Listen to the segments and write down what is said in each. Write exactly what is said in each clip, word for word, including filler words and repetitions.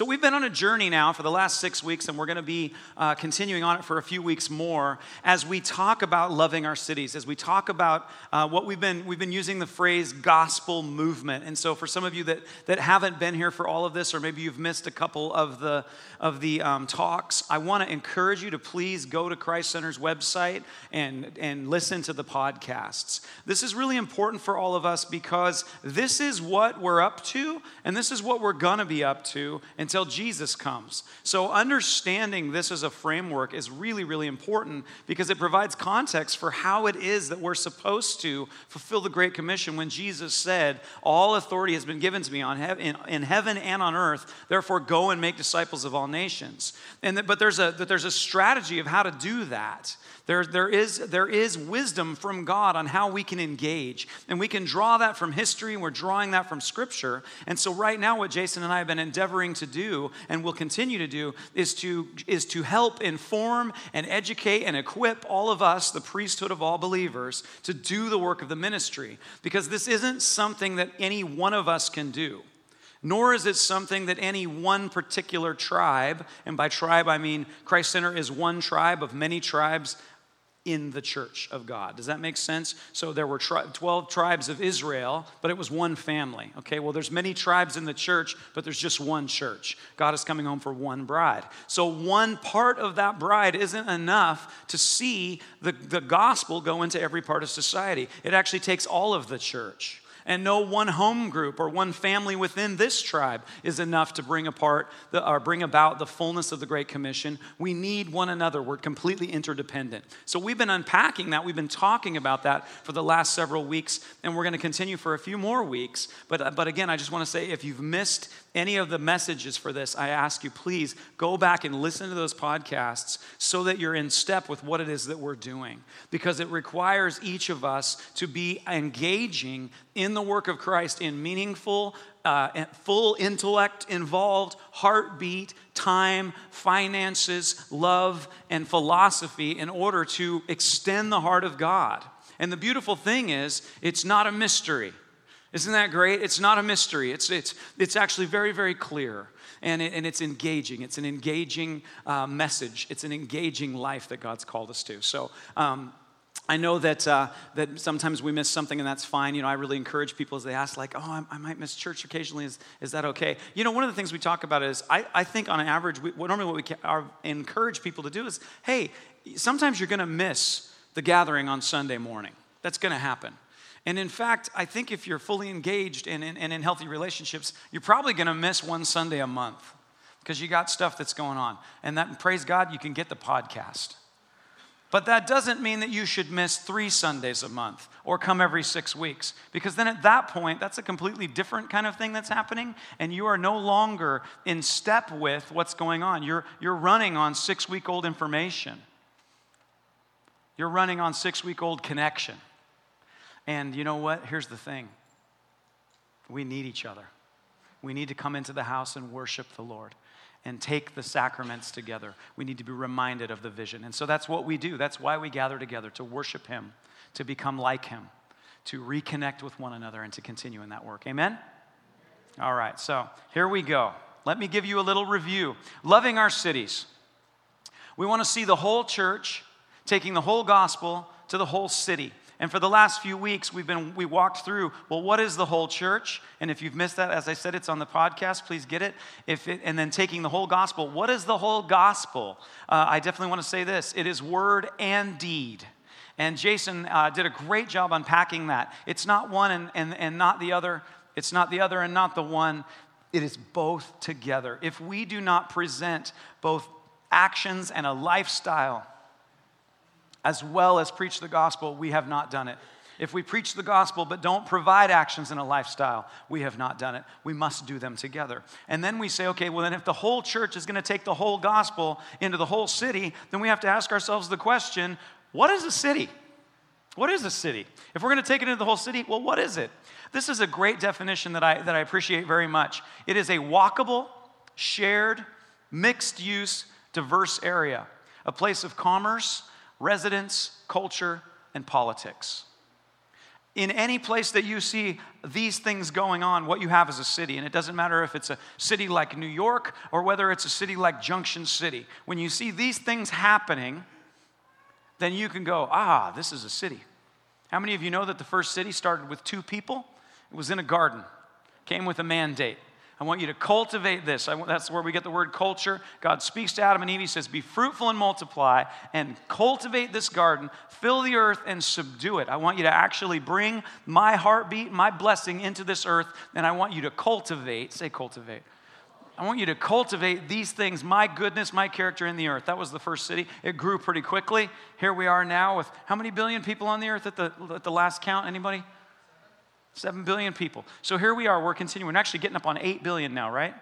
So we've been on a journey now for the last six weeks, and we're going to be uh, continuing on it for a few weeks more as we talk about loving our cities, as we talk about uh, what we've been, we've been using the phrase gospel movement. And so for some of you that, that haven't been here for all of this, or maybe you've missed a couple of the, of the um, talks, I want to encourage you to please go to Christ Center's website and, and listen to the podcasts. This is really important for all of us because this is what we're up to, and this is what we're going to be up to until Jesus comes. So understanding this as a framework is really, really important because it provides context for how it is that we're supposed to fulfill the Great Commission when Jesus said, all authority has been given to me on hev- in, in heaven and on earth, therefore go and make disciples of all nations. And that, but there's a, that there's a strategy of how to do that. There, there is, there is wisdom from God on how we can engage. And we can draw that from history, and we're drawing that from Scripture. And so right now what Jason and I have been endeavoring to do, and will continue to do, is to, is to help inform and educate and equip all of us, the priesthood of all believers, to do the work of the ministry. Because this isn't something that any one of us can do. Nor is it something that any one particular tribe, and by tribe I mean Christ Center is one tribe of many tribes in the church of God. Does that make sense? So there were tri- twelve tribes of Israel, but it was one family. Okay, well, there's many tribes in the church, but there's just one church. God is coming home for one bride. So one part of that bride isn't enough to see the, the gospel go into every part of society. It actually takes all of the church. And no one home group or one family within this tribe is enough to bring apart the, or bring about the fullness of the Great Commission. We need one another. We're completely interdependent. So we've been unpacking that. We've been talking about that for the last several weeks, and we're going to continue for a few more weeks. But, but again, I just want to say, if you've missed any of the messages for this, I ask you, please go back and listen to those podcasts so that you're in step with what it is that we're doing, because it requires each of us to be engaging in the work of Christ in meaningful, uh, full intellect involved, heartbeat, time, finances, love, and philosophy in order to extend the heart of God. And the beautiful thing is, it's not a mystery. Isn't that great? It's not a mystery. It's it's it's actually very, very clear, and it, and it's engaging. It's an engaging uh, message. It's an engaging life that God's called us to. So um, I know that uh, that sometimes we miss something, and that's fine. You know, I really encourage people as they ask, like, "Oh, I, I might miss church occasionally. Is is that okay?" You know, one of the things we talk about is I I think on average, we, normally what we can, our, encourage people to do is, "Hey, sometimes you're going to miss the gathering on Sunday morning. That's going to happen." And in fact, I think if you're fully engaged and, and, and in healthy relationships, you're probably going to miss one Sunday a month because you got stuff that's going on. And that, praise God, you can get the podcast. But that doesn't mean that you should miss three Sundays a month or come every six weeks. Because then at that point, that's a completely different kind of thing that's happening. And you are no longer in step with what's going on. You're, you're running on six-week-old information. You're running on six-week-old connection. And you know what? Here's the thing. We need each other. We need to come into the house and worship the Lord and take the sacraments together. We need to be reminded of the vision. And so that's what we do. That's why we gather together, to worship Him, to become like Him, to reconnect with one another, and to continue in that work. Amen? All right, so here we go. Let me give you a little review. Loving our cities. We want to see the whole church taking the whole gospel to the whole city. And for the last few weeks, we've been we walked through, well, what is the whole church? And if you've missed that, as I said, it's on the podcast. Please get it. If it, and then taking the whole gospel. What is the whole gospel? Uh, I definitely want to say this. It is word and deed. And Jason uh, did a great job unpacking that. It's not one and, and, and not the other. It's not the other and not the one. It is both together. If we do not present both actions and a lifestyle as well as preach the gospel, we have not done it. If we preach the gospel but don't provide actions in a lifestyle, we have not done it. We must do them together. And then we say, okay, well then if the whole church is going to take the whole gospel into the whole city, then we have to ask ourselves the question, what is a city? What is a city? If we're going to take it into the whole city, well, what is it? This is a great definition that I that I appreciate very much. It is a walkable, shared, mixed-use, diverse area, a place of commerce, residence, culture, and politics. In any place that you see these things going on, what you have is a city. And it doesn't matter if it's a city like New York or whether it's a city like Junction City. When you see these things happening, then you can go, ah, this is a city. How many of you know that the first city started with two people? It was in a garden. Came with a mandate. I want you to cultivate this. I want, that's where we get the word culture. God speaks to Adam and Eve. He says, be fruitful and multiply and cultivate this garden. Fill the earth and subdue it. I want you to actually bring my heartbeat, my blessing into this earth. And I want you to cultivate, say cultivate. I want you to cultivate these things, my goodness, my character in the earth. That was the first city. It grew pretty quickly. Here we are now with how many billion people on the earth at the, at the last count? Anybody? Seven billion people. So here we are. We're continuing. We're actually getting up on eight billion now, right?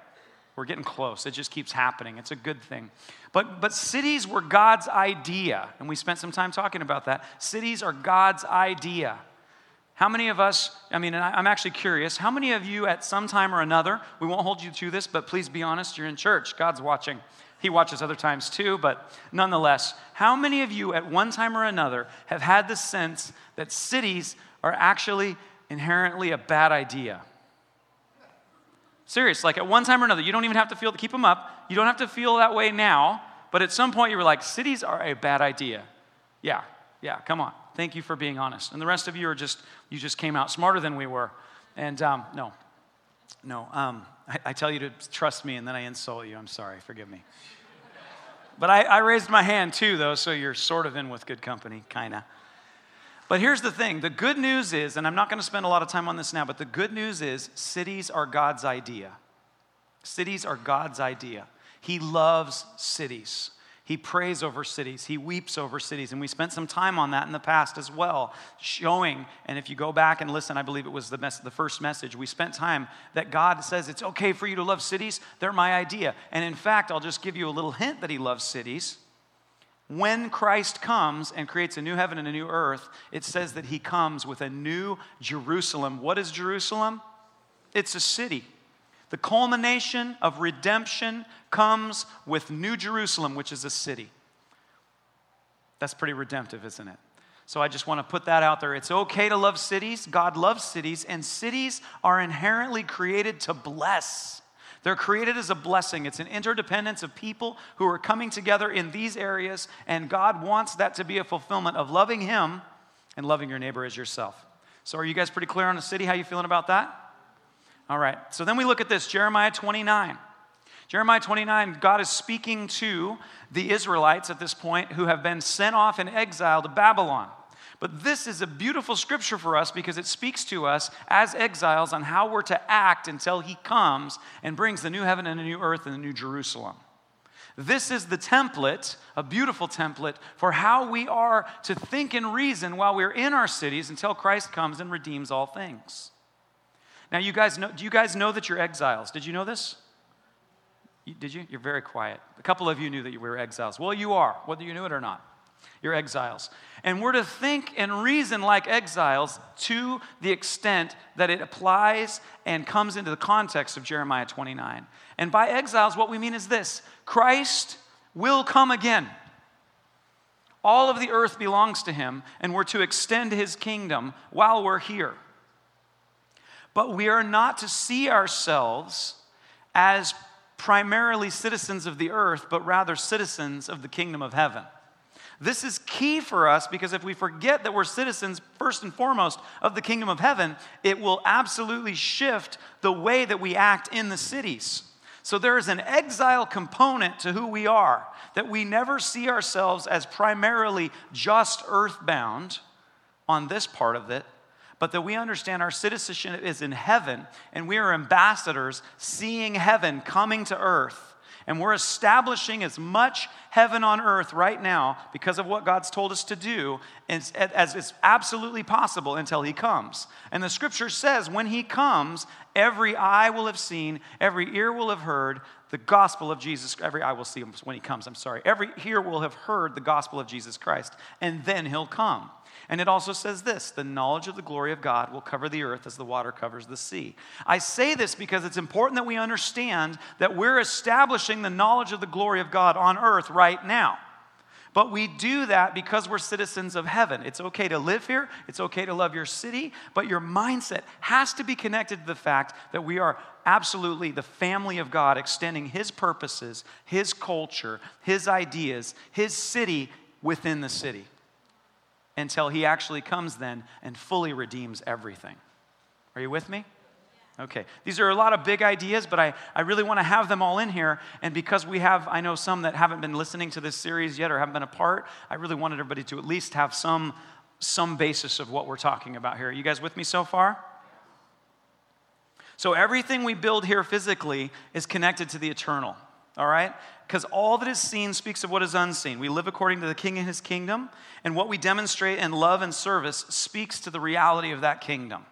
We're getting close. It just keeps happening. It's a good thing. But but cities were God's idea, and we spent some time talking about that. Cities are God's idea. How many of us, I mean, and I, I'm actually curious, how many of you at some time or another, we won't hold you to this, but please be honest, you're in church. God's watching. He watches other times too, but nonetheless, how many of you at one time or another have had the sense that cities are actually inherently a bad idea? Serious, like at one time or another, you don't even have to feel to keep them up. You don't have to feel that way now, but at some point you were like, cities are a bad idea. Yeah, yeah, come on. Thank you for being honest. And the rest of you are just, you just came out smarter than we were. And um, no, no, um, I, I tell you to trust me and then I insult you. I'm sorry, forgive me. But I, I raised my hand too, though, so you're sort of in with good company, kind of. But here's the thing, the good news is, and I'm not going to spend a lot of time on this now, but the good news is cities are God's idea. Cities are God's idea. He loves cities. He prays over cities. He weeps over cities. And we spent some time on that in the past as well, showing, and if you go back and listen, I believe it was the, mes- the first message, we spent time that God says it's okay for you to love cities. They're my idea. And in fact, I'll just give you a little hint that he loves cities. When Christ comes and creates a new heaven and a new earth, it says that he comes with a new Jerusalem. What is Jerusalem? It's a city. The culmination of redemption comes with New Jerusalem, which is a city. That's pretty redemptive, isn't it? So I just want to put that out there. It's okay to love cities. God loves cities, and cities are inherently created to bless. They're created as a blessing. It's an interdependence of people who are coming together in these areas, and God wants that to be a fulfillment of loving him and loving your neighbor as yourself. So are you guys pretty clear on the city? How you feeling about that? All right. So then we look at this, Jeremiah twenty-nine. Jeremiah twenty-nine, God is speaking to the Israelites at this point who have been sent off in exile to Babylon. But this is a beautiful scripture for us because it speaks to us as exiles on how we're to act until he comes and brings the new heaven and the new earth and the new Jerusalem. This is the template, a beautiful template, for how we are to think and reason while we're in our cities until Christ comes and redeems all things. Now, you guys know, do you guys know that you're exiles? Did you know this? You, did you? You're very quiet. A couple of you knew that you were exiles. Well, you are, whether you knew it or not. You're exiles. And we're to think and reason like exiles to the extent that it applies and comes into the context of Jeremiah twenty-nine. And by exiles, what we mean is this: Christ will come again. All of the earth belongs to him, and we're to extend his kingdom while we're here. But we are not to see ourselves as primarily citizens of the earth, but rather citizens of the kingdom of heaven. This is key for us because if we forget that we're citizens, first and foremost, of the kingdom of heaven, it will absolutely shift the way that we act in the cities. So there is an exile component to who we are, that we never see ourselves as primarily just earthbound on this part of it, but that we understand our citizenship is in heaven, and we are ambassadors seeing heaven coming to earth. And we're establishing as much heaven on earth right now because of what God's told us to do as, as is absolutely possible until he comes. And the scripture says when he comes, every eye will have seen, every ear will have heard the gospel of Jesus. Every eye will see him when he comes, I'm sorry. Every ear will have heard the gospel of Jesus Christ, and then he'll come. And it also says this: the knowledge of the glory of God will cover the earth as the water covers the sea. I say this because it's important that we understand that we're establishing the knowledge of the glory of God on earth right now. But we do that because we're citizens of heaven. It's okay to live here. It's okay to love your city. But your mindset has to be connected to the fact that we are absolutely the family of God, extending His purposes, His culture, His ideas, His city within the city, until He actually comes then and fully redeems everything. Are you with me? Okay, these are a lot of big ideas, but I, I really want to have them all in here. And because we have, I know some that haven't been listening to this series yet or haven't been a part, I really wanted everybody to at least have some, some basis of what we're talking about here. Are you guys with me so far? So everything we build here physically is connected to the eternal, all right? Because all that is seen speaks of what is unseen. We live according to the King and His kingdom, and what we demonstrate in love and service speaks to the reality of that kingdom.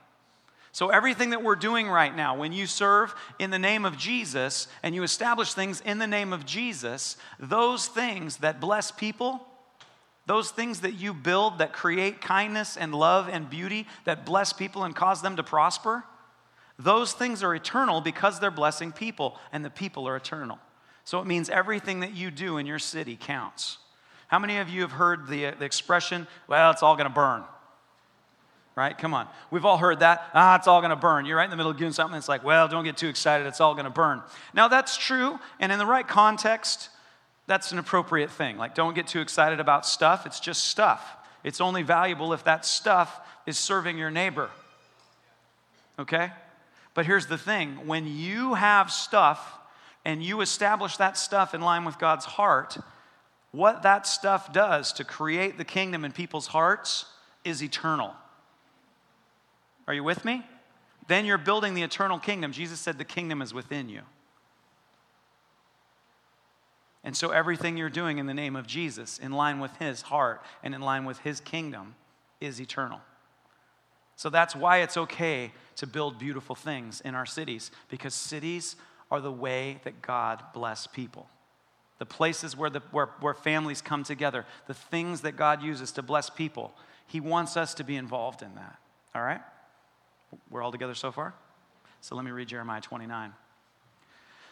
So everything that we're doing right now, when you serve in the name of Jesus and you establish things in the name of Jesus, those things that bless people, those things that you build that create kindness and love and beauty that bless people and cause them to prosper, those things are eternal because they're blessing people, and the people are eternal. So it means everything that you do in your city counts. How many of you have heard the, the expression, well, it's all going to burn? Right? Come on. We've all heard that. Ah, it's all going to burn. You're right in the middle of doing something. It's like, well, don't get too excited. It's all going to burn. Now, that's true. And in the right context, that's an appropriate thing. Like, don't get too excited about stuff. It's just stuff. It's only valuable if that stuff is serving your neighbor. Okay? But here's the thing. When you have stuff and you establish that stuff in line with God's heart, what that stuff does to create the kingdom in people's hearts is eternal. Are you with me? Then you're building the eternal kingdom. Jesus said the kingdom is within you. And so everything you're doing in the name of Jesus, in line with His heart and in line with His kingdom, is eternal. So that's why it's okay to build beautiful things in our cities, because cities are the way that God bless people. The places where, the, where, where families come together, the things that God uses to bless people, He wants us to be involved in that. All right? We're all together so far? So let me read Jeremiah twenty-nine.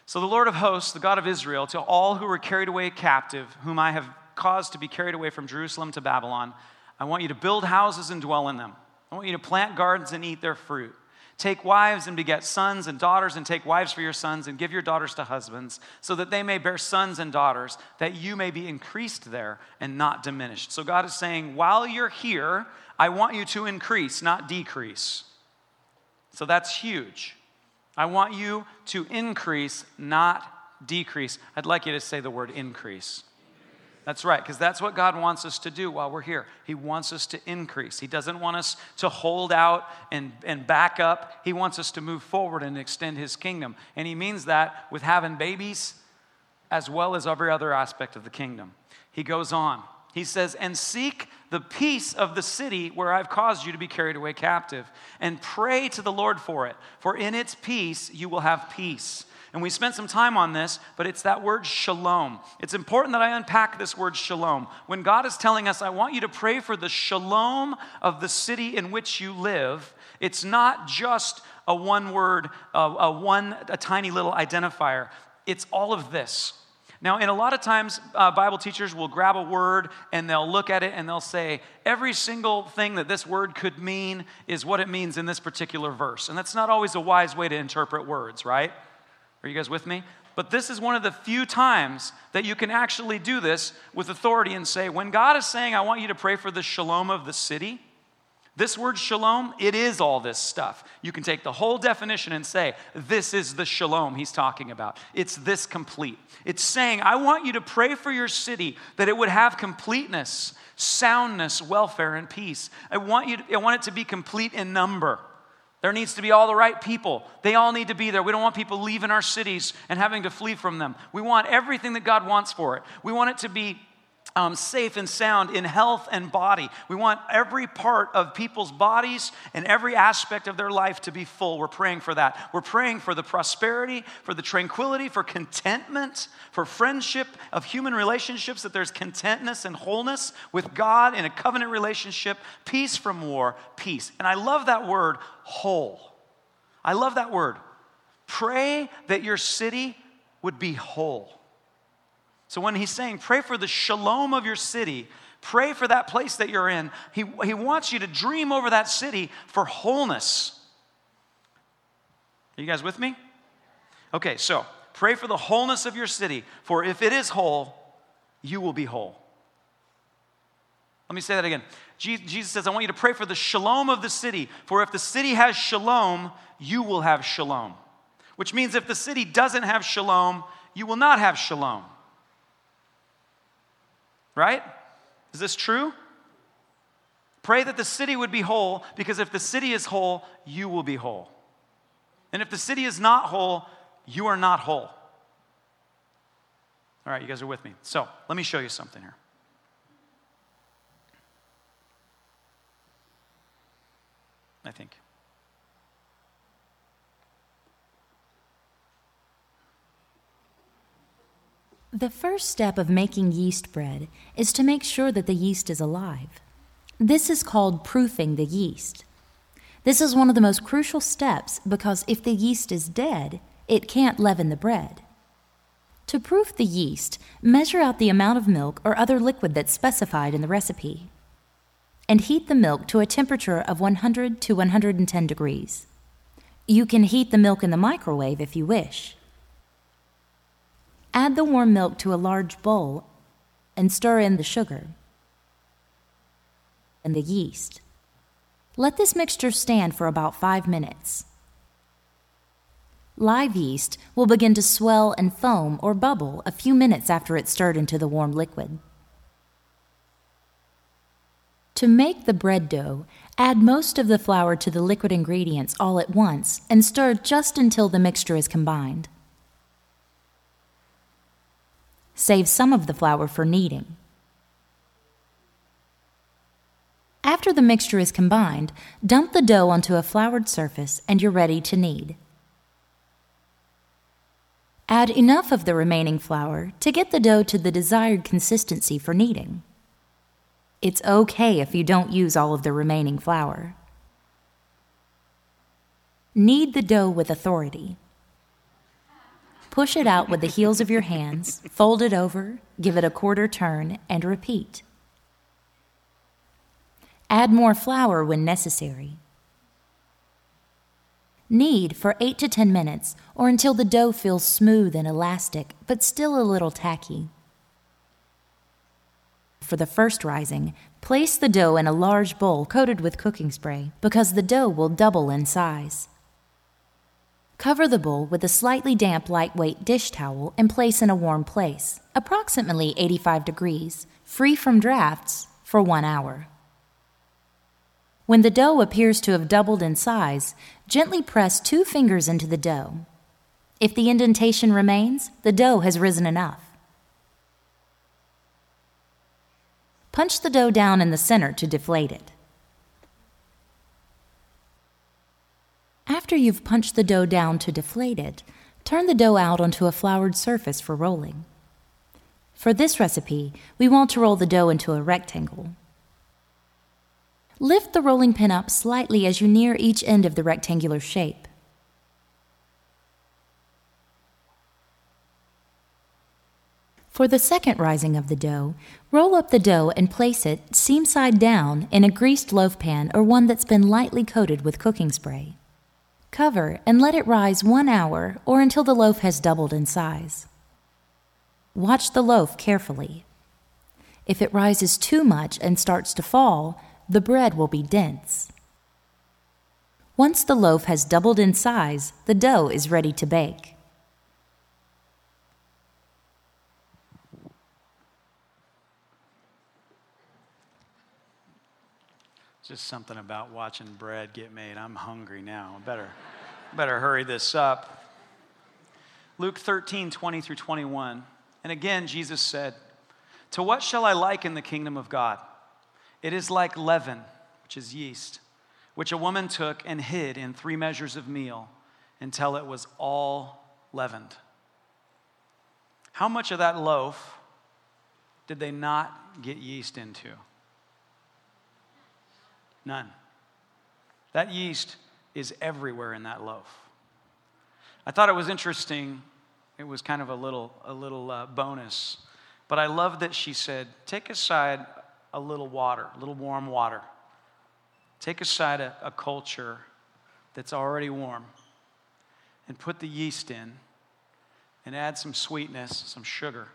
So the Lord of hosts, the God of Israel, to all who were carried away captive, whom I have caused to be carried away from Jerusalem to Babylon, I want you to build houses and dwell in them. I want you to plant gardens and eat their fruit. Take wives and beget sons and daughters, and take wives for your sons, and give your daughters to husbands, so that they may bear sons and daughters, that you may be increased there and not diminished. So God is saying, while you're here, I want you to increase, not decrease. So that's huge. I want you to increase, not decrease. I'd like you to say the word increase. That's right, because that's what God wants us to do while we're here. He wants us to increase. He doesn't want us to hold out and, and back up. He wants us to move forward and extend His kingdom. And He means that with having babies as well as every other aspect of the kingdom. He goes on. He says, and seek the peace of the city where I've caused you to be carried away captive, and pray to the Lord for it, for in its peace you will have peace. And we spent some time on this, but it's that word shalom. It's important that I unpack this word shalom. When God is telling us, I want you to pray for the shalom of the city in which you live, it's not just a one word, a, a one, a tiny little identifier. It's all of this. Now, in a lot of times, uh, Bible teachers will grab a word and they'll look at it and they'll say, every single thing that this word could mean is what it means in this particular verse. And that's not always a wise way to interpret words, right? Are you guys with me? But this is one of the few times that you can actually do this with authority and say, when God is saying, I want you to pray for the shalom of the city, this word shalom, it is all this stuff. You can take the whole definition and say, this is the shalom He's talking about. It's this complete. It's saying, I want you to pray for your city that it would have completeness, soundness, welfare, and peace. I want you to, I want it to be complete in number. There needs to be all the right people. They all need to be there. We don't want people leaving our cities and having to flee from them. We want everything that God wants for it. We want it to be um, safe and sound in health and body. We want every part of people's bodies and every aspect of their life to be full. We're praying for that. We're praying for the prosperity, for the tranquility, for contentment, for friendship of human relationships, that there's contentness and wholeness with God in a covenant relationship, peace from war, peace. And I love that word, whole. I love that word. Pray that your city would be whole. So when he's saying pray for the shalom of your city, pray for that place that you're in, he, he wants you to dream over that city for wholeness. Are you guys with me? Okay, so pray for the wholeness of your city, for if it is whole, you will be whole. Let me say that again. Jesus says, I want you to pray for the shalom of the city, for if the city has shalom, you will have shalom. Which means if the city doesn't have shalom, you will not have shalom. Right? Is this true? Pray that the city would be whole, because if the city is whole, you will be whole. And if the city is not whole, you are not whole. All right, you guys are with me. So let me show you something here. I think. The first step of making yeast bread is to make sure that the yeast is alive. This is called proofing the yeast. This is one of the most crucial steps because if the yeast is dead, it can't leaven the bread. To proof the yeast, measure out the amount of milk or other liquid that's specified in the recipe, and heat the milk to a temperature of one hundred to one hundred ten degrees. You can heat the milk in the microwave if you wish. Add the warm milk to a large bowl and stir in the sugar and the yeast. Let this mixture stand for about five minutes. Live yeast will begin to swell and foam or bubble a few minutes after it's stirred into the warm liquid. To make the bread dough, add most of the flour to the liquid ingredients all at once and stir just until the mixture is combined. Save some of the flour for kneading. After the mixture is combined, dump the dough onto a floured surface and you're ready to knead. Add enough of the remaining flour to get the dough to the desired consistency for kneading. It's okay if you don't use all of the remaining flour. Knead the dough with authority. Push it out with the heels of your hands, fold it over, give it a quarter turn, and repeat. Add more flour when necessary. Knead for eight to ten minutes or until the dough feels smooth and elastic, but still a little tacky. For the first rising, place the dough in a large bowl coated with cooking spray because the dough will double in size. Cover the bowl with a slightly damp, lightweight dish towel and place in a warm place, approximately eighty-five degrees, free from drafts, for one hour. When the dough appears to have doubled in size, gently press two fingers into the dough. If the indentation remains, the dough has risen enough. Punch the dough down in the center to deflate it. After you've punched the dough down to deflate it, turn the dough out onto a floured surface for rolling. For this recipe, we want to roll the dough into a rectangle. Lift the rolling pin up slightly as you near each end of the rectangular shape. For the second rising of the dough, roll up the dough and place it, seam side down, in a greased loaf pan or one that's been lightly coated with cooking spray. Cover and let it rise one hour or until the loaf has doubled in size. Watch the loaf carefully. If it rises too much and starts to fall, the bread will be dense. Once the loaf has doubled in size, the dough is ready to bake. Just something about watching bread get made. I'm hungry now. Better, better hurry this up. Luke thirteen, twenty through twenty-one. And again, Jesus said, "To what shall I liken the kingdom of God? It is like leaven, which is yeast, which a woman took and hid in three measures of meal until it was all leavened." How much of that loaf did they not get yeast into? None. That yeast is everywhere in that loaf. I thought it was interesting. It was kind of a little a little uh, bonus But I love that she said, take aside a little water, a little warm water. Take aside a, a culture that's already warm and put the yeast in and add some sweetness, some sugar,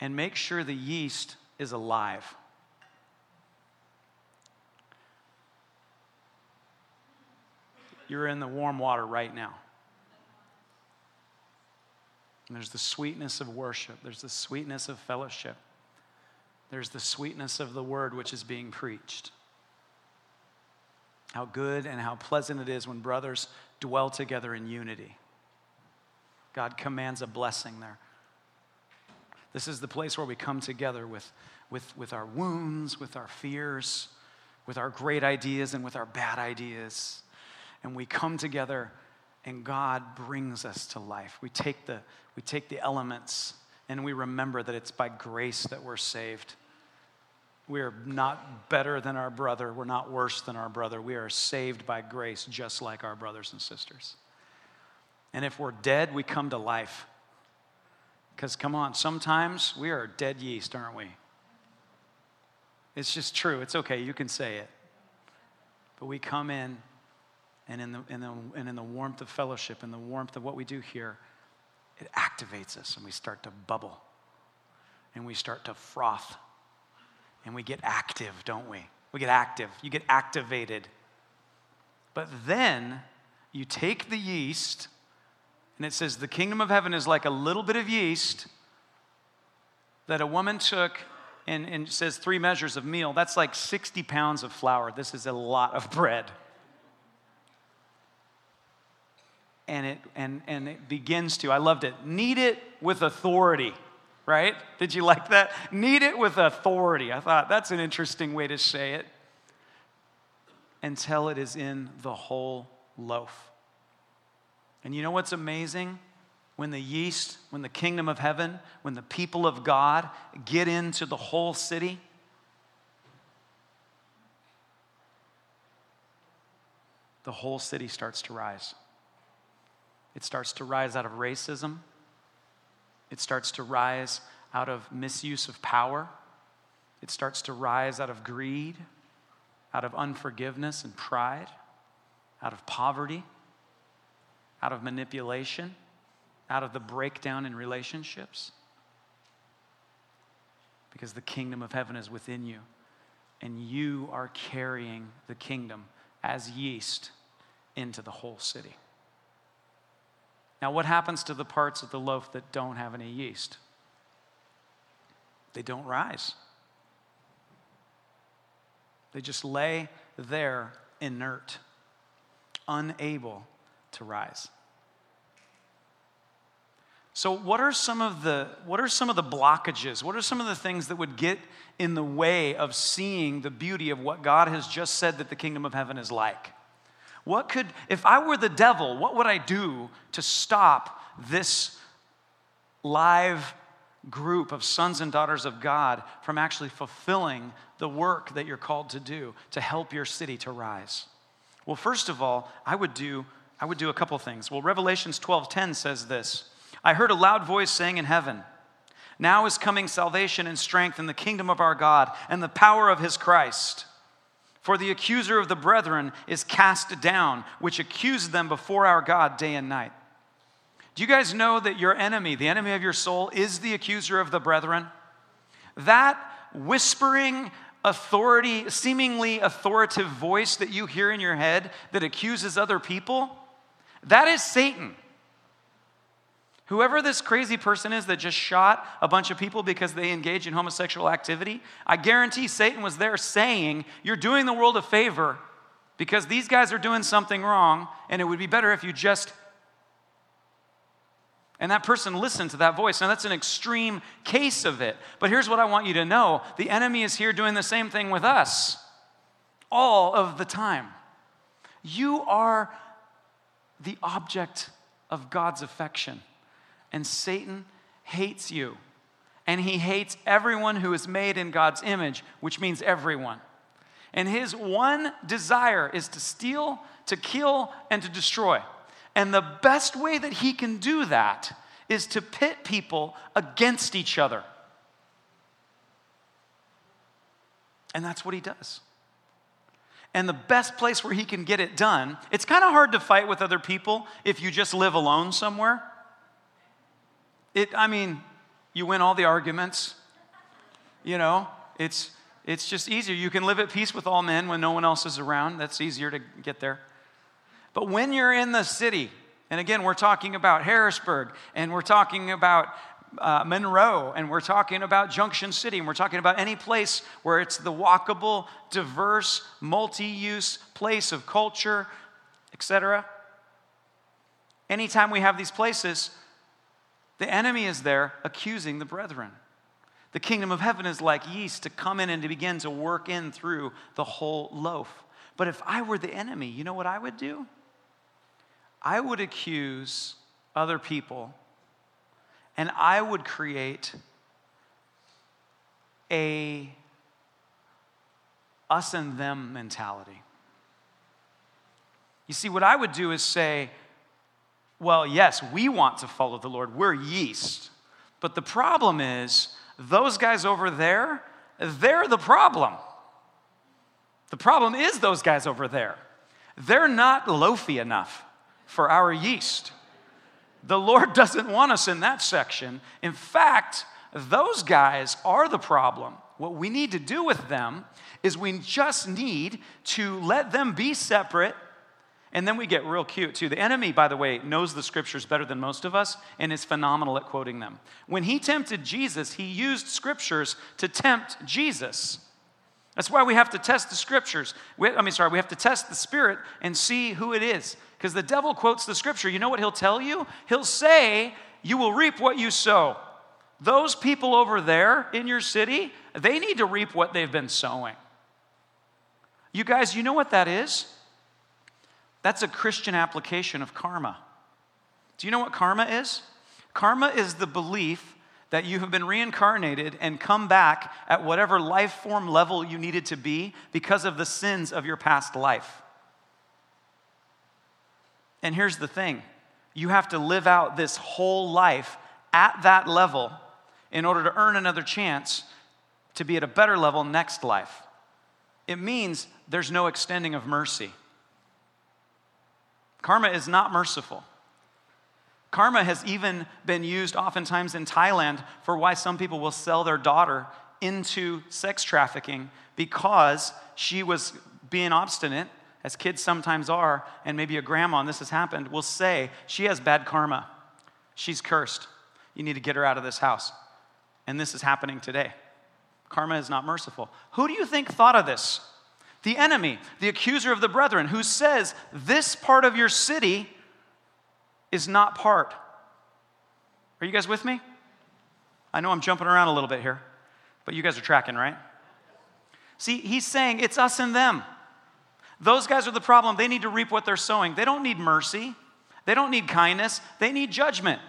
and make sure the yeast is alive. You're in the warm water right now. And there's the sweetness of worship. There's the sweetness of fellowship. There's the sweetness of the word which is being preached. How good and how pleasant it is when brothers dwell together in unity. God commands a blessing there. This is the place where we come together with, with, with our wounds, with our fears, with our great ideas and with our bad ideas. And we come together and God brings us to life. We take the, we take the elements and we remember that it's by grace that we're saved. We are not better than our brother. We're not worse than our brother. We are saved by grace just like our brothers and sisters. And if we're dead, we come to life. Because come on, sometimes we are dead yeast, aren't we? It's just true. It's okay. You can say it. But we come in and in the, in the, and in the warmth of fellowship and the warmth of what we do here, it activates us and we start to bubble and we start to froth and we get active, don't we? We get active. You get activated. But then you take the yeast, and it says the kingdom of heaven is like a little bit of yeast that a woman took and, and says three measures of meal. That's like sixty pounds of flour. This is a lot of bread. And it and and it begins to, I loved it, knead it with authority, right? Did you like that? Knead it with authority. I thought that's an interesting way to say it. Until it is in the whole loaf. And you know what's amazing? When the yeast, when the kingdom of heaven, when the people of God get into the whole city, the whole city starts to rise. It starts to rise out of racism. It starts to rise out of misuse of power. It starts to rise out of greed, out of unforgiveness and pride, out of poverty, out of manipulation, out of the breakdown in relationships. Because the kingdom of heaven is within you, and you are carrying the kingdom as yeast into the whole city. Now, what happens to the parts of the loaf that don't have any yeast? They don't rise. They just lay there inert, unable to rise. So what are some of the what are some of the blockages? What are some of the things that would get in the way of seeing the beauty of what God has just said that the kingdom of heaven is like? What could, if I were the devil, what would I do to stop this live group of sons and daughters of God from actually fulfilling the work that you're called to do to help your city to rise? Well, first of all, I would do I would do a couple things. Well, Revelations twelve ten says this. I heard a loud voice saying in heaven, now is coming salvation and strength in the kingdom of our God and the power of his Christ. For the accuser of the brethren is cast down, which accused them before our God day and night. Do you guys know that your enemy, the enemy of your soul, is the accuser of the brethren? That whispering, authority, seemingly authoritative voice that you hear in your head that accuses other people, that is Satan. Whoever this crazy person is that just shot a bunch of people because they engage in homosexual activity, I guarantee Satan was there saying, you're doing the world a favor because these guys are doing something wrong and it would be better if you just... And that person listened to that voice. Now that's an extreme case of it. But here's what I want you to know. The enemy is here doing the same thing with us all of the time. You are the object of God's affection. And Satan hates you. And he hates everyone who is made in God's image, which means everyone. And his one desire is to steal, to kill, and to destroy. And the best way that he can do that is to pit people against each other. And that's what he does. And the best place where he can get it done, it's kind of hard to fight with other people if you just live alone somewhere. It, I mean, you win all the arguments. You know, it's it's just easier. You can live at peace with all men when no one else is around. That's easier to get there. But when you're in the city, and again, we're talking about Harrisburg, and we're talking about Uh, Monroe, and we're talking about Junction City, and we're talking about any place where it's the walkable, diverse, multi-use place of culture, et cetera. Anytime we have these places, the enemy is there accusing the brethren. The kingdom of heaven is like yeast to come in and to begin to work in through the whole loaf. But if I were the enemy, you know what I would do? I would accuse other people. And I would create a us and them mentality. You see, what I would do is say, well, yes, we want to follow the Lord. We're yeast. But the problem is, those guys over there, they're the problem. The problem is those guys over there. They're not loafy enough for our yeast. The Lord doesn't want us in that section. In fact, those guys are the problem. What we need to do with them is we just need to let them be separate, and then we get real cute, too. The enemy, by the way, knows the scriptures better than most of us and is phenomenal at quoting them. When he tempted Jesus, he used scriptures to tempt Jesus. That's why we have to test the scriptures. We, I mean, sorry, we have to test the spirit and see who it is. Because the devil quotes the scripture. You know what he'll tell you? He'll say, you will reap what you sow. Those people over there in your city, they need to reap what they've been sowing. You guys, you know what that is? That's a Christian application of karma. Do you know what karma is? Karma is the belief that you have been reincarnated and come back at whatever life form level you needed to be because of the sins of your past life. And here's the thing. You have to live out this whole life at that level in order to earn another chance to be at a better level next life. It means there's no extending of mercy. Karma is not merciful. Karma has even been used oftentimes in Thailand for why some people will sell their daughter into sex trafficking because she was being obstinate, as kids sometimes are, and maybe a grandma, and this has happened, will say, she has bad karma. She's cursed. You need to get her out of this house. And this is happening today. Karma is not merciful. Who do you think thought of this? The enemy, the accuser of the brethren, who says, this part of your city is not part. Are you guys with me? I know I'm jumping around a little bit here, but you guys are tracking, right? See, he's saying it's us and them. Those guys are the problem. They need to reap what they're sowing. They don't need mercy. They don't need kindness. They need judgment.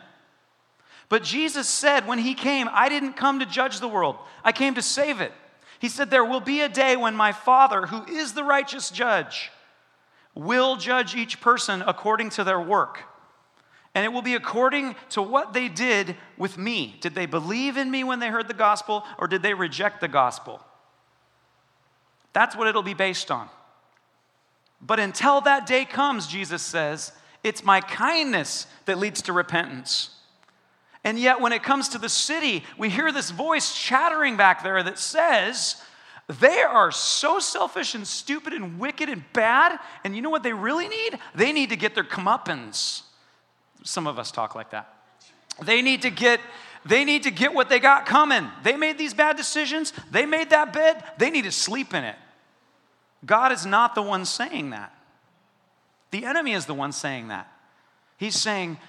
But Jesus said when he came, I didn't come to judge the world. I came to save it. He said, there will be a day when my Father, who is the righteous judge, will judge each person according to their work. And it will be according to what they did with me. Did they believe in me when they heard the gospel, or did they reject the gospel? That's what it'll be based on. But until that day comes, Jesus says, it's my kindness that leads to repentance. And yet when it comes to the city, we hear this voice chattering back there that says, they are so selfish and stupid and wicked and bad, and you know what they really need? They need to get their comeuppance. Some of us talk like that. They need to get... They need to get what they got coming. They made these bad decisions. They made that bed. They need to sleep in it. God is not the one saying that. The enemy is the one saying that. He's saying,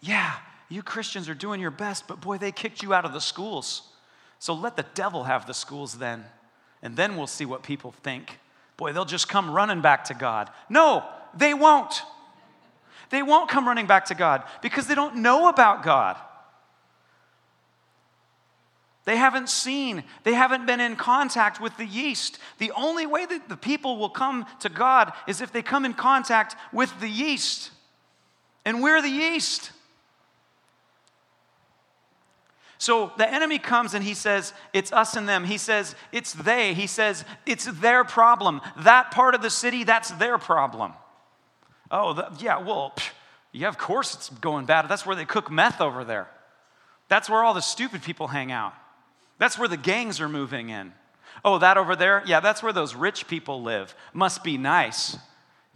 yeah, you Christians are doing your best, but boy, they kicked you out of the schools. So let the devil have the schools then, and then we'll see what people think. Boy, they'll just come running back to God. No, they won't. They won't come running back to God because they don't know about God. They haven't seen, they haven't been in contact with the yeast. The only way that the people will come to God is if they come in contact with the yeast. And we're the yeast. So the enemy comes and he says, it's us and them. He says, it's they. He says, it's their problem. That part of the city, that's their problem. Oh, the, yeah, well, pff, yeah, of course it's going bad. That's where they cook meth over there. That's where all the stupid people hang out. That's where the gangs are moving in. Oh, that over there? Yeah, that's where those rich people live. Must be nice,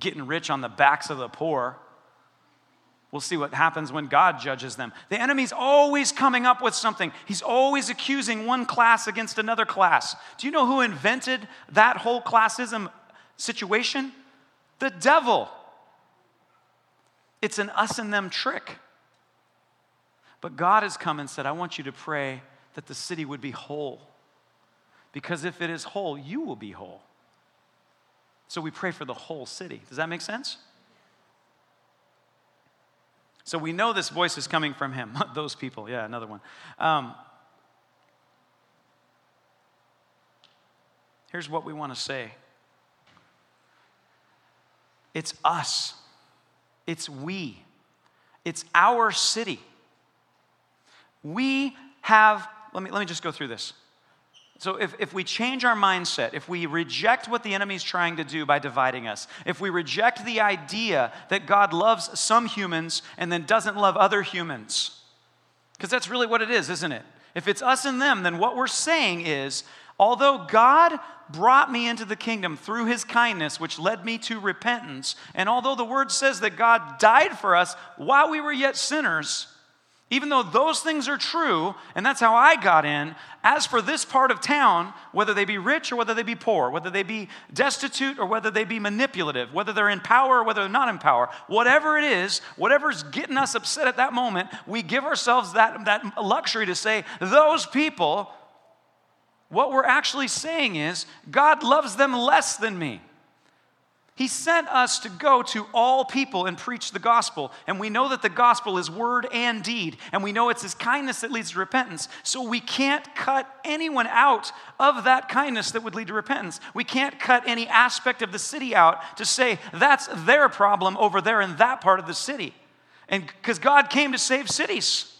getting rich on the backs of the poor. We'll see what happens when God judges them. The enemy's always coming up with something. He's always accusing one class against another class. Do you know who invented that whole classism situation? The devil. It's an us and them trick. But God has come and said, I want you to pray that the city would be whole. Because if it is whole, you will be whole. So we pray for the whole city. Does that make sense? So we know this voice is coming from him. Those people, yeah, another one. Um, here's what we want to say. It's us. It's we. It's our city. We have, let me, let me just go through this. So if, if we change our mindset, if we reject what the enemy's trying to do by dividing us, if we reject the idea that God loves some humans and then doesn't love other humans, because that's really what it is, isn't it? If it's us and them, then what we're saying is, although God brought me into the kingdom through his kindness, which led me to repentance, and although the word says that God died for us while we were yet sinners, even though those things are true, and that's how I got in, as for this part of town, whether they be rich or whether they be poor, whether they be destitute or whether they be manipulative, whether they're in power or whether they're not in power, whatever it is, whatever's getting us upset at that moment, we give ourselves that, that luxury to say, those people, what we're actually saying is, God loves them less than me. He sent us to go to all people and preach the gospel. And we know that the gospel is word and deed. And we know it's his kindness that leads to repentance. So we can't cut anyone out of that kindness that would lead to repentance. We can't cut any aspect of the city out to say that's their problem over there in that part of the city. And because God came to save cities.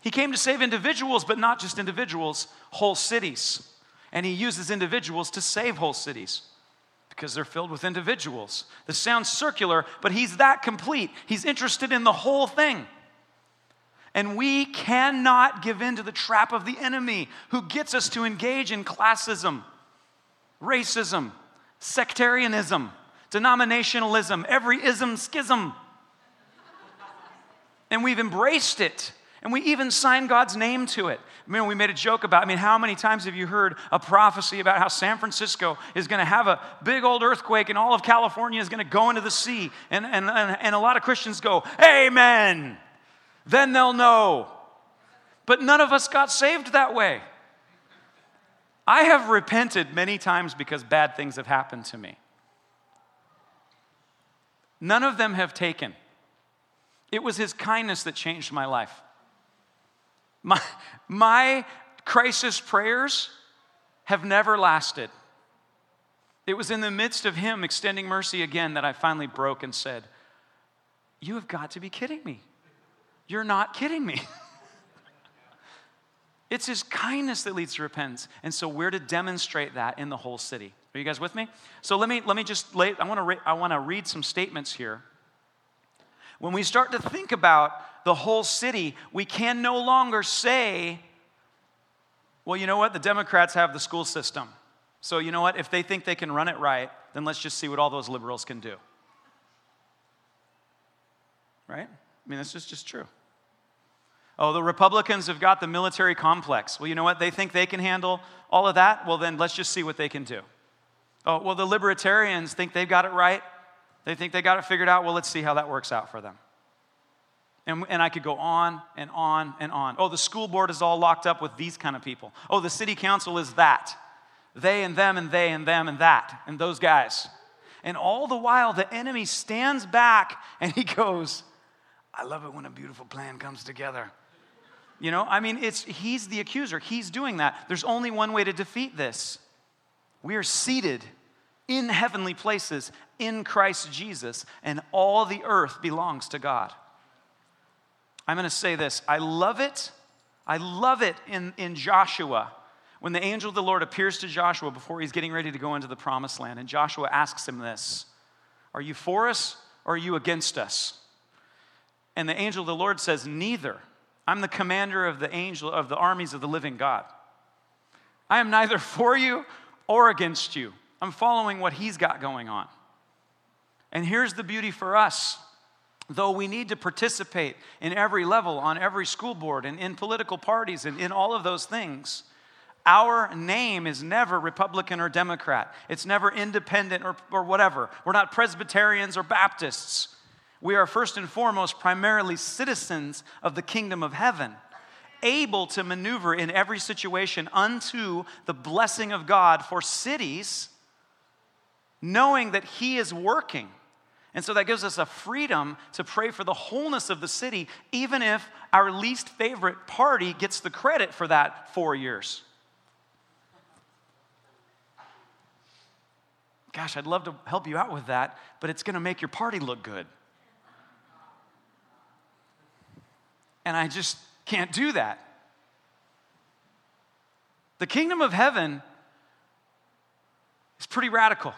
He came to save individuals, but not just individuals, whole cities. And he uses individuals to save whole cities. Because they're filled with individuals. This sounds circular, but he's that complete. He's interested in the whole thing. And we cannot give in to the trap of the enemy who gets us to engage in classism, racism, sectarianism, denominationalism, every ism, schism. And we've embraced it. And we even sign God's name to it. I mean, we made a joke about, I mean, how many times have you heard a prophecy about how San Francisco is going to have a big old earthquake and all of California is going to go into the sea? And, and, and, and a lot of Christians go, amen, then they'll know. But none of us got saved that way. I have repented many times because bad things have happened to me. None of them have taken. It was his kindness that changed my life. My, my crisis prayers have never lasted. It was in the midst of him extending mercy again that I finally broke and said, you have got to be kidding me. You're not kidding me. It's his kindness that leads to repentance. And so we're to demonstrate that in the whole city. Are you guys with me? So let me, let me just, lay, I want to re, I want to read some statements here. When we start to think about the whole city, we can no longer say, well, you know what? The Democrats have the school system. So you know what? If they think they can run it right, then let's just see what all those liberals can do. Right? I mean, this is just true. Oh, the Republicans have got the military complex. Well, you know what? They think they can handle all of that. Well, then let's just see what they can do. Oh, well, the libertarians think they've got it right. They think they got it figured out. Well, let's see how that works out for them. And, and I could go on and on and on. Oh, the school board is all locked up with these kind of people. Oh, the city council is that. They and them and they and them and that and those guys. And all the while, the enemy stands back and he goes, I love it when a beautiful plan comes together. You know, I mean, it's he's the accuser. He's doing that. There's only one way to defeat this. We are seated in heavenly places in Christ Jesus, and all the earth belongs to God. I'm going to say this. I love it I love it in, in Joshua, when the angel of the Lord appears to Joshua before he's getting ready to go into the promised land. And Joshua asks him this, "Are you for us or are you against us?" And the angel of the Lord says, "Neither. I'm the commander of the angel of the armies of the living God. I am neither for you or against you." I'm following what he's got going on. And here's the beauty for us. Though we need to participate in every level, on every school board, and in political parties, and in all of those things, our name is never Republican or Democrat. It's never independent or, or whatever. We're not Presbyterians or Baptists. We are first and foremost primarily citizens of the kingdom of heaven, able to maneuver in every situation unto the blessing of God for cities, knowing that he is working. And so that gives us a freedom to pray for the wholeness of the city, even if our least favorite party gets the credit for that four years. Gosh, I'd love to help you out with that, but it's going to make your party look good. And I just can't do that. The kingdom of heaven is pretty radical.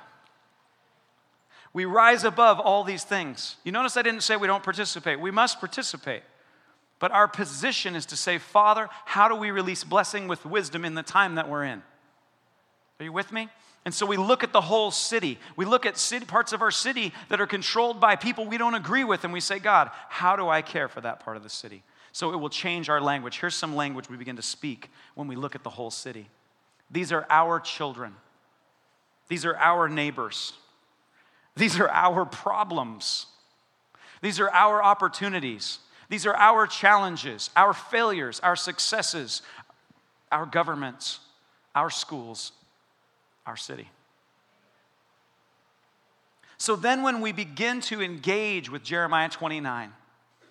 We rise above all these things. You notice I didn't say we don't participate. We must participate. But our position is to say, Father, how do we release blessing with wisdom in the time that we're in? Are you with me? And so we look at the whole city. We look at city, parts of our city that are controlled by people we don't agree with, and we say, God, how do I care for that part of the city? So it will change our language. Here's some language we begin to speak when we look at the whole city. These are our children. These are our neighbors. These are our problems. These are our opportunities. These are our challenges, our failures, our successes, our governments, our schools, our city. So then when we begin to engage with Jeremiah twenty-nine,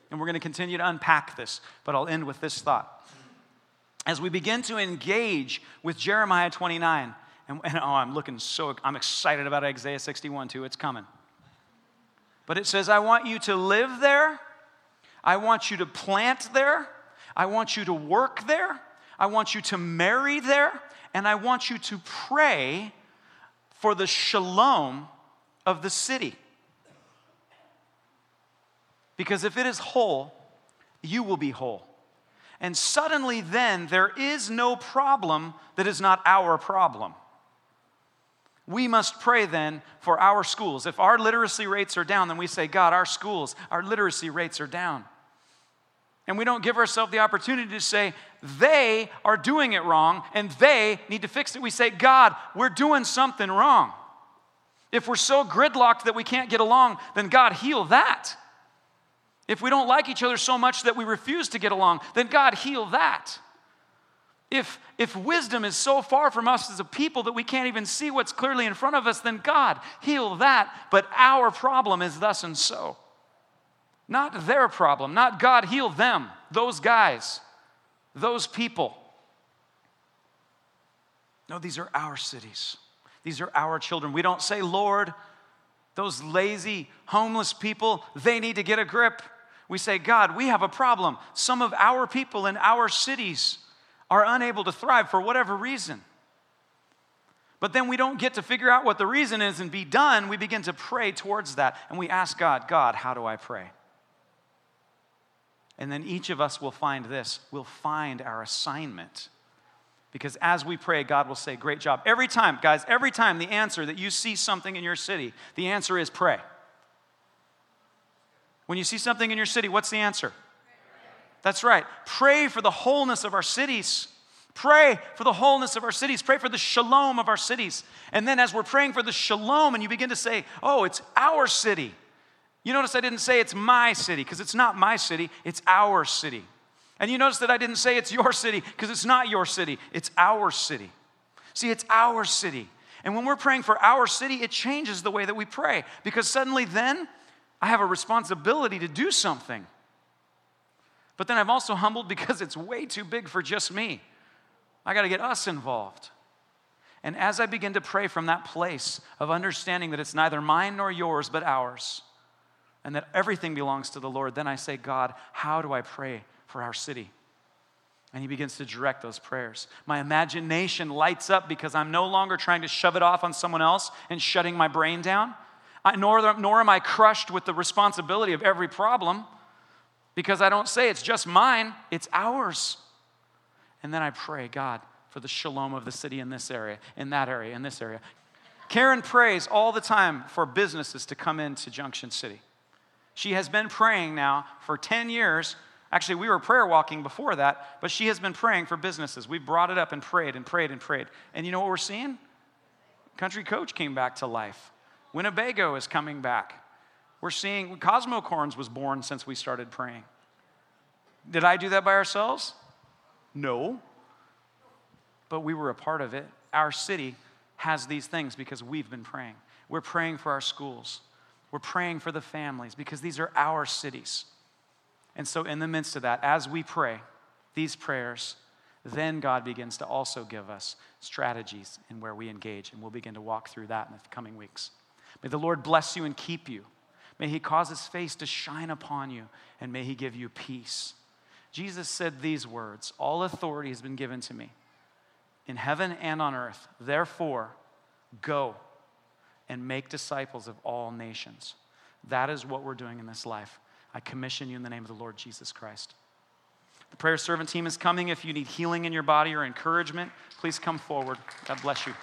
and we're going to continue to unpack this, but I'll end with this thought. As we begin to engage with Jeremiah twenty-nine, And, and oh, I'm looking so, I'm excited about Isaiah sixty-one too. It's coming. But it says, I want you to live there. I want you to plant there. I want you to work there. I want you to marry there. And I want you to pray for the shalom of the city. Because if it is whole, you will be whole. And suddenly then, there is no problem that is not our problem. We must pray then for our schools. If our literacy rates are down, then we say, God, our schools, our literacy rates are down. And we don't give ourselves the opportunity to say, they are doing it wrong and they need to fix it. We say, God, we're doing something wrong. If we're so gridlocked that we can't get along, then God, heal that. If we don't like each other so much that we refuse to get along, then God, heal that. If, if wisdom is so far from us as a people that we can't even see what's clearly in front of us, then God, heal that. But our problem is thus and so. Not their problem. Not God, heal them, those guys, those people. No, these are our cities. These are our children. We don't say, Lord, those lazy, homeless people, they need to get a grip. We say, God, we have a problem. Some of our people in our cities are unable to thrive for whatever reason. But then we don't get to figure out what the reason is and be done. We begin to pray towards that. And we ask God, God, how do I pray? And then each of us will find this. We'll find our assignment. Because as we pray, God will say, great job. Every time, guys, every time the answer that you see something in your city, the answer is pray. When you see something in your city, what's the answer? That's right. Pray for the wholeness of our cities. Pray for the wholeness of our cities. Pray for the shalom of our cities. And then as we're praying for the shalom and you begin to say, oh, it's our city. You notice I didn't say it's my city because it's not my city. It's our city. And you notice that I didn't say it's your city because it's not your city. It's our city. See, it's our city. And when we're praying for our city, it changes the way that we pray because suddenly then I have a responsibility to do something. But then I'm also humbled because it's way too big for just me. I got to get us involved. And as I begin to pray from that place of understanding that it's neither mine nor yours but ours, and that everything belongs to the Lord, then I say, God, how do I pray for our city? And he begins to direct those prayers. My imagination lights up because I'm no longer trying to shove it off on someone else and shutting my brain down. I, nor, nor am I crushed with the responsibility of every problem, because I don't say it's just mine, it's ours. And then I pray, God, for the shalom of the city in this area, in that area, in this area. Karen prays all the time for businesses to come into Junction City. She has been praying now for ten years. Actually, we were prayer walking before that, but she has been praying for businesses. We've brought it up and prayed and prayed and prayed. And you know what we're seeing? Country Coach came back to life. Winnebago is coming back. We're seeing Cosmocorns was born since we started praying. Did I do that by ourselves? No. But we were a part of it. Our city has these things because we've been praying. We're praying for our schools. We're praying for the families because these are our cities. And so in the midst of that, as we pray these prayers, then God begins to also give us strategies in where we engage, and we'll begin to walk through that in the coming weeks. May the Lord bless you and keep you. May he cause his face to shine upon you, and may he give you peace. Jesus said these words, "All authority has been given to me in heaven and on earth. Therefore, go and make disciples of all nations." That is what we're doing in this life. I commission you in the name of the Lord Jesus Christ. The prayer servant team is coming. If you need healing in your body or encouragement, please come forward. God bless you.